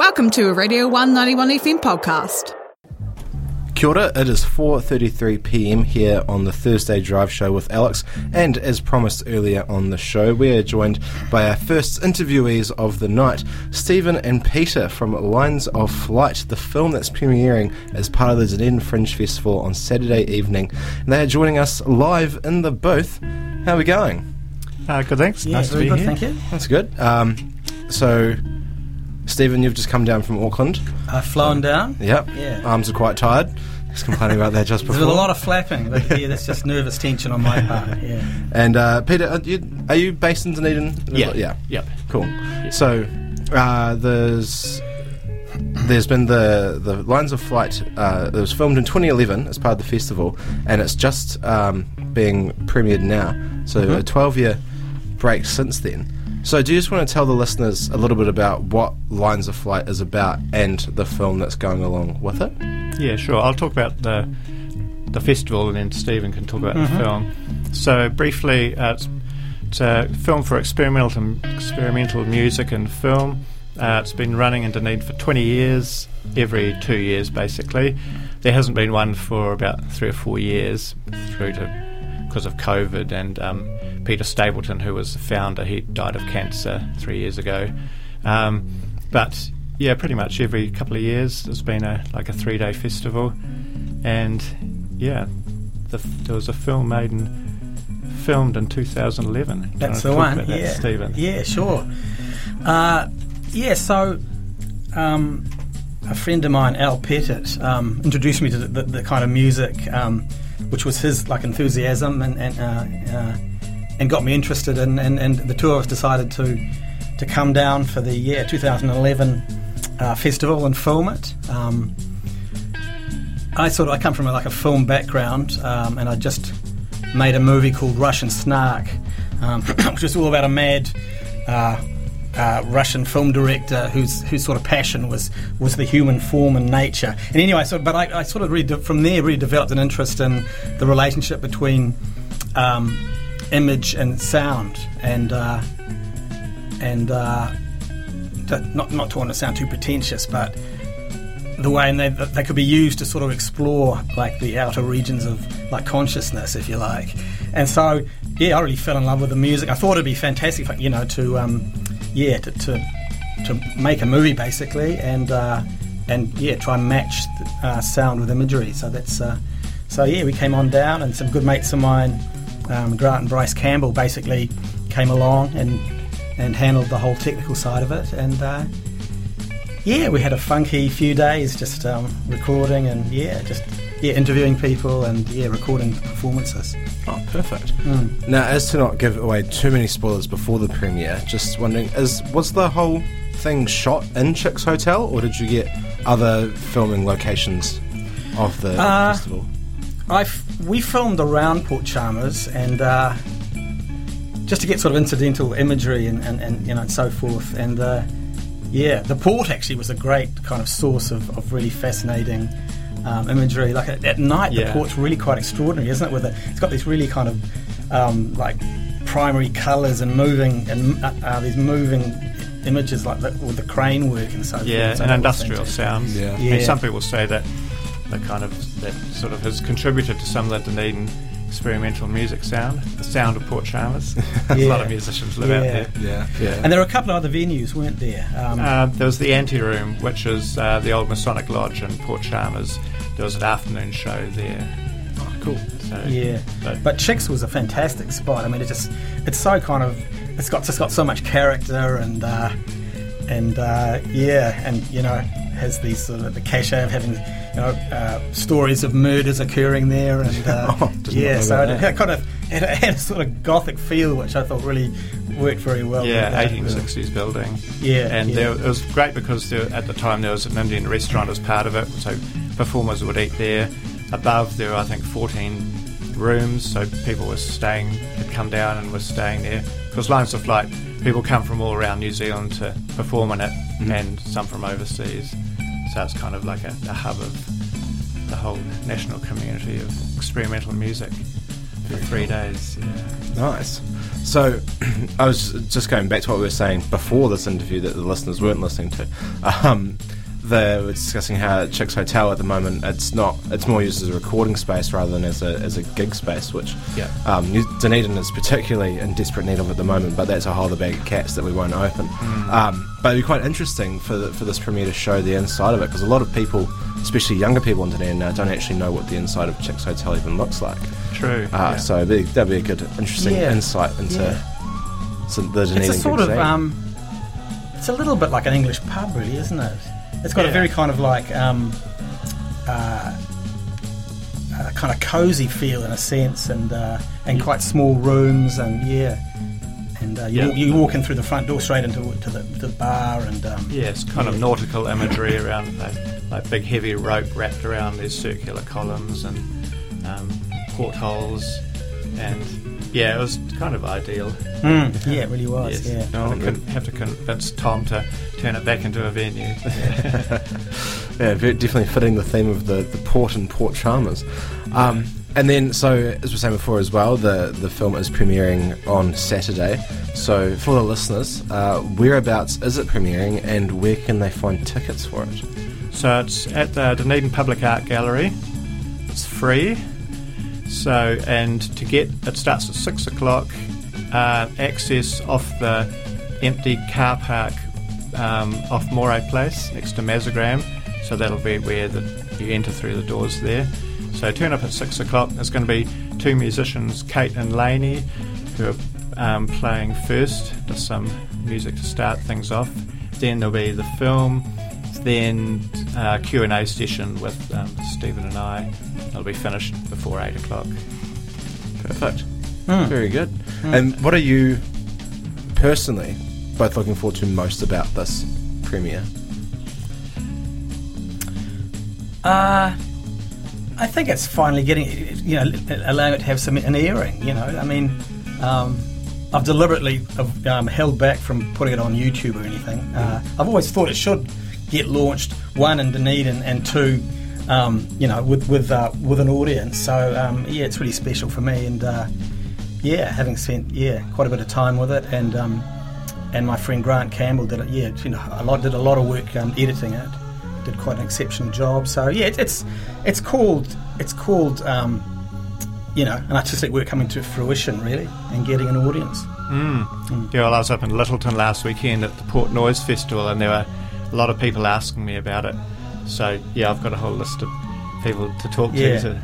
Welcome to a Radio 191 FM podcast. Kia ora, it is 4:33pm here on the Thursday Drive Show with Alex, and as promised earlier on the show, we are joined by our first interviewees of the night, Stephen and Peter from Lines of Flight, the film that's premiering as part of the Dunedin Fringe Festival on Saturday evening. And they are joining us live in the booth. How are we going? Good, thanks. Yeah, nice to be good, here. Thank you. That's good. So, Stephen, you've just come down from Auckland. I've flown down. Yep. Yeah. Arms are quite tired. I was complaining about that just before. There's a lot of flapping. Yeah, that's just nervous tension on my part. Yeah. And Peter, are you based in Dunedin? Yeah. Yeah. Yep. Cool. Yep. So there's been the Lines of Flight. It was filmed in 2011 as part of the festival, and it's just being premiered now. So a 12-year break since then. So do you just want to tell the listeners a little bit about what Lines of Flight is about and the film that's going along with it? Yeah, sure. I'll talk about the festival and then Stephen can talk about the film. So briefly, it's a film for experimental music and film. It's been running in Dunedin for 20 years, every 2 years basically. There hasn't been one for about 3 or 4 years through to because of COVID, and Peter Stapleton, who was the founder, he died of cancer 3 years ago. But yeah, pretty much every couple of years there's been a 3-day festival, and yeah, there was a film filmed in 2011. That's the one. Yeah, that, Stephen. Yeah, sure. So a friend of mine, Al Pettit, introduced me to the kind of music, which was his enthusiasm and got me interested, and the two of us decided to come down for the 2011 festival and film it. I come from a film background, and I just made a movie called Russian Snark, which is all about a mad Russian film director whose sort of passion was the human form and nature. And anyway, I developed an interest in the relationship between image and sound, and not to want to sound too pretentious, but the way they could be used to sort of explore the outer regions of consciousness, if you like. And so yeah, I really fell in love with the music. I thought it'd be fantastic, to make a movie basically, and try and match sound with imagery. So that's we came on down, and some good mates of mine, Grant and Bryce Campbell, basically came along and handled the whole technical side of it. And we had a funky few days just recording and interviewing people and recording performances. Oh, perfect. Mm. Now, as to not give away too many spoilers before the premiere, just wondering, was the whole thing shot in Chick's Hotel, or did you get other filming locations of the festival? We filmed around Port Chalmers, and just to get sort of incidental imagery and so forth. And the port actually was a great kind of source of really fascinating imagery. At night, the port's really quite extraordinary, isn't it? It's got these really kind of primary colours and moving and these moving images with the crane work and so forth. Yeah, and industrial sounds. Yeah. Yeah. I mean, some people say that that has contributed to some of the Dunedin experimental music sound, the sound of Port Chalmers. There's a lot of musicians live out there. Yeah, yeah. And there were a couple of other venues, weren't there? There was the Anteroom, which is the old Masonic Lodge in Port Chalmers. There was an afternoon show there. Oh, cool. So, yeah. But Chick's was a fantastic spot. I mean, it's got so much character, and has these sort of the cachet of having stories of murders occurring there, and it kind of had a sort of gothic feel, which I thought really worked very well. Yeah, 1860s building. Yeah, and it was great because at the time there was an Indian restaurant as part of it, so performers would eat there. Above there were, I think, 14 rooms, so people had come down and were staying there, because Lines of Flight, people come from all around New Zealand to perform in it, and some from overseas. So it's kind of like a hub of the whole national community of experimental music for 3 days. Yeah. Nice. So I was just going back to what we were saying before this interview that the listeners weren't listening to. They were discussing how at Chick's Hotel at the moment it's more used as a recording space rather than as a gig space, which Dunedin is particularly in desperate need of at the moment, but that's a whole other bag of cats that we won't open. But it'd be quite interesting for this premiere to show the inside of it, because a lot of people, especially younger people in Dunedin now, don't actually know what the inside of Chick's Hotel even looks like. True. So that'd be a good, interesting insight into the Dunedin. It's a sort of it's a little bit like an English pub, really, isn't it? It's got a very kind of like kind of cosy feel in a sense, and quite small rooms, you walk in through the front door straight into the bar, and it's kind of nautical imagery around like big heavy rope wrapped around these circular columns and portholes, and it was kind of ideal. Yeah, it really was. Yes. Yeah, I couldn't have to convince Tom to turn it back into a venue. Definitely fitting the theme of the port and Port Chalmers. And then, so as we were saying before as well, the film is premiering on Saturday. So for the listeners, whereabouts is it premiering, and where can they find tickets for it? So it's at the Dunedin Public Art Gallery. It's free. So, and to get it starts at 6 o'clock. Access off the empty car park off Moray Place next to Mazagram. So that'll be where you enter through the doors there. So turn up at 6 o'clock. There's going to be two musicians, Kate and Lainey, who are playing first, just some music to start things off. Then there'll be the film. Then a Q&A session with Stephen and I. It'll be finished before 8 o'clock. Perfect. Very good. And what are you personally both looking forward to most about this premiere? I think it's finally getting, allowing it to have an airing, I mean, I've deliberately held back from putting it on YouTube or anything. I've always thought it should get launched, one in Dunedin and two with an audience, so it's really special for me, and having spent quite a bit of time with it, and my friend Grant Campbell did it, did a lot of work editing it, did quite an exceptional job. So it's called an artistic work coming to fruition, really, and getting an audience. Yeah, well, I was up in Littleton last weekend at the Port Noise Festival, and there were a lot of people asking me about it. So, I've got a whole list of people to talk to sure.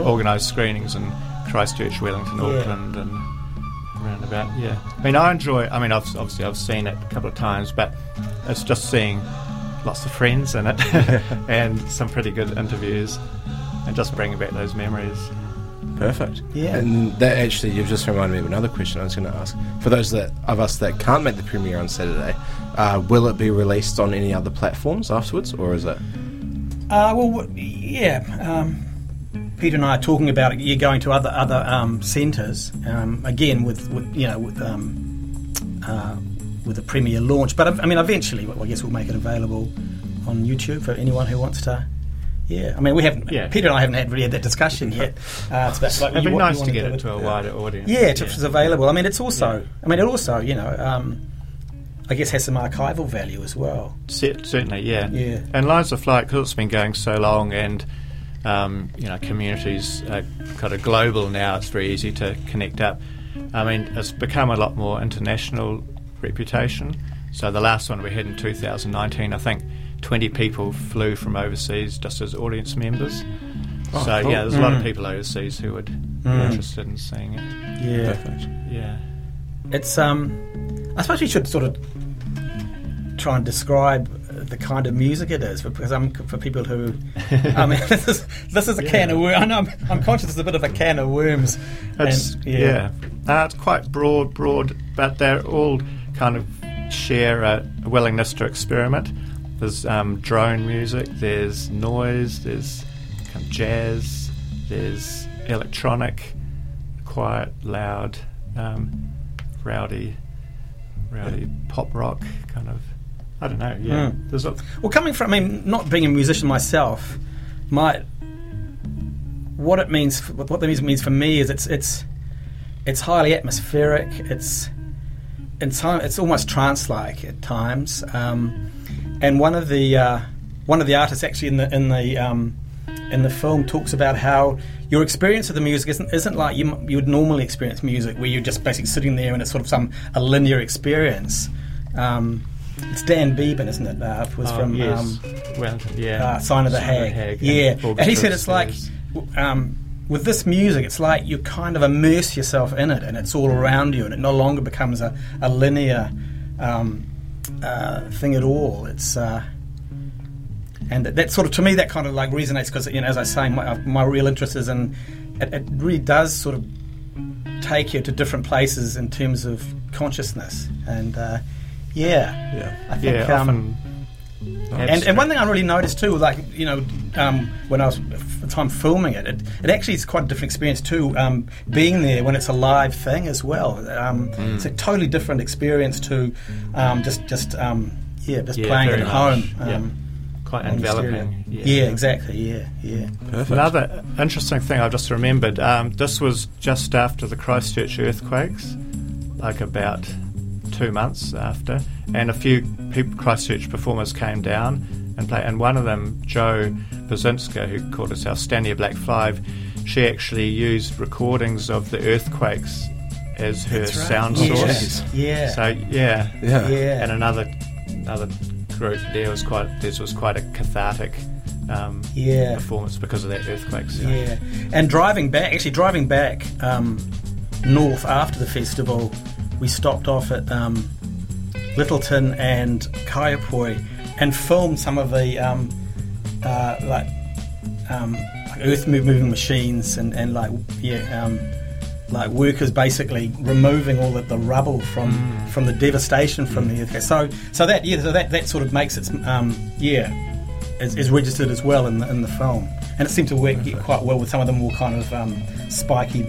Organise screenings in Christchurch, Wellington, Auckland, and around about, I mean, I've seen it a couple of times, but it's just seeing lots of friends in it and some pretty good interviews and just bringing back those memories. Perfect. Yeah. And that actually, you've just reminded me of another question I was going to ask. For those of us that can't make the premiere on Saturday, will it be released on any other platforms afterwards, or is it? Peter and I are talking about it. You're going to other centres again with the premiere launch. But I mean, eventually, I guess we'll make it available on YouTube for anyone who wants to. Yeah, I mean, we haven't. Yeah. Peter and I haven't had that discussion yet. It'd be nice to get it to a wider audience. Yeah, it's available. I mean, it's also. Yeah. I mean, it also, I guess has some archival value as well. Certainly, yeah. And Lines of Flight, because it's been going so long, and communities are kind of global now. It's very easy to connect up. I mean, it's become a lot more international reputation. So the last one we had in 2019, I think. 20 people flew from overseas just as audience members. Oh, so, cool. There's a lot of people overseas who would be interested in seeing it. Yeah. Perfect. Yeah. It's, I suppose we should sort of try and describe the kind of music it is, because for people who, I mean, this is a can of worms. I know I'm conscious it's a bit of a can of worms. It's, it's quite broad, but they're all kind of share a willingness to experiment. There's drone music, there's noise, there's kind of jazz, there's electronic, quiet, loud, rowdy pop rock kind of. I don't know. Yeah. There's coming from, I mean, not being a musician myself, what it means for me is it's It's highly atmospheric. It's almost trance-like at times. And one of the artists actually in the film talks about how your experience of the music isn't like you would normally experience music, where you're just basically sitting there and it's sort of a linear experience. It's Dan Beban, isn't it? Sign of the Hag. Yeah, and he said it's like with this music, it's like you kind of immerse yourself in it, and it's all around you, and it no longer becomes a linear thing at all. It's and that sort of, to me, that kind of like resonates, because, you know, as I say, my real interest is in it really does sort of take you to different places in terms of consciousness, and I think and one thing I really noticed too, like, you know, when I was at the time filming it actually is quite a different experience too, being there when it's a live thing as well. It's a totally different experience to just playing at home. Quite enveloping. Yeah, exactly. Perfect. Another interesting thing I've just remembered, this was just after the Christchurch earthquakes, like about 2 months after, and a few people, Christchurch performers, came down and played, and one of them, Joe Brzezinska, who called herself Stania Black Five, she actually used recordings of the earthquakes as her sound source. And another group there was quite a cathartic performance because of that earthquake. So. Yeah, and driving back north after the festival, we stopped off at Littleton and Kaiapoi and filmed some of the like earth moving machines and workers basically removing all the rubble from the devastation from the earthquake. So that sort of makes its is registered as well in the film, and it seemed to work quite well with some of the more kind of spiky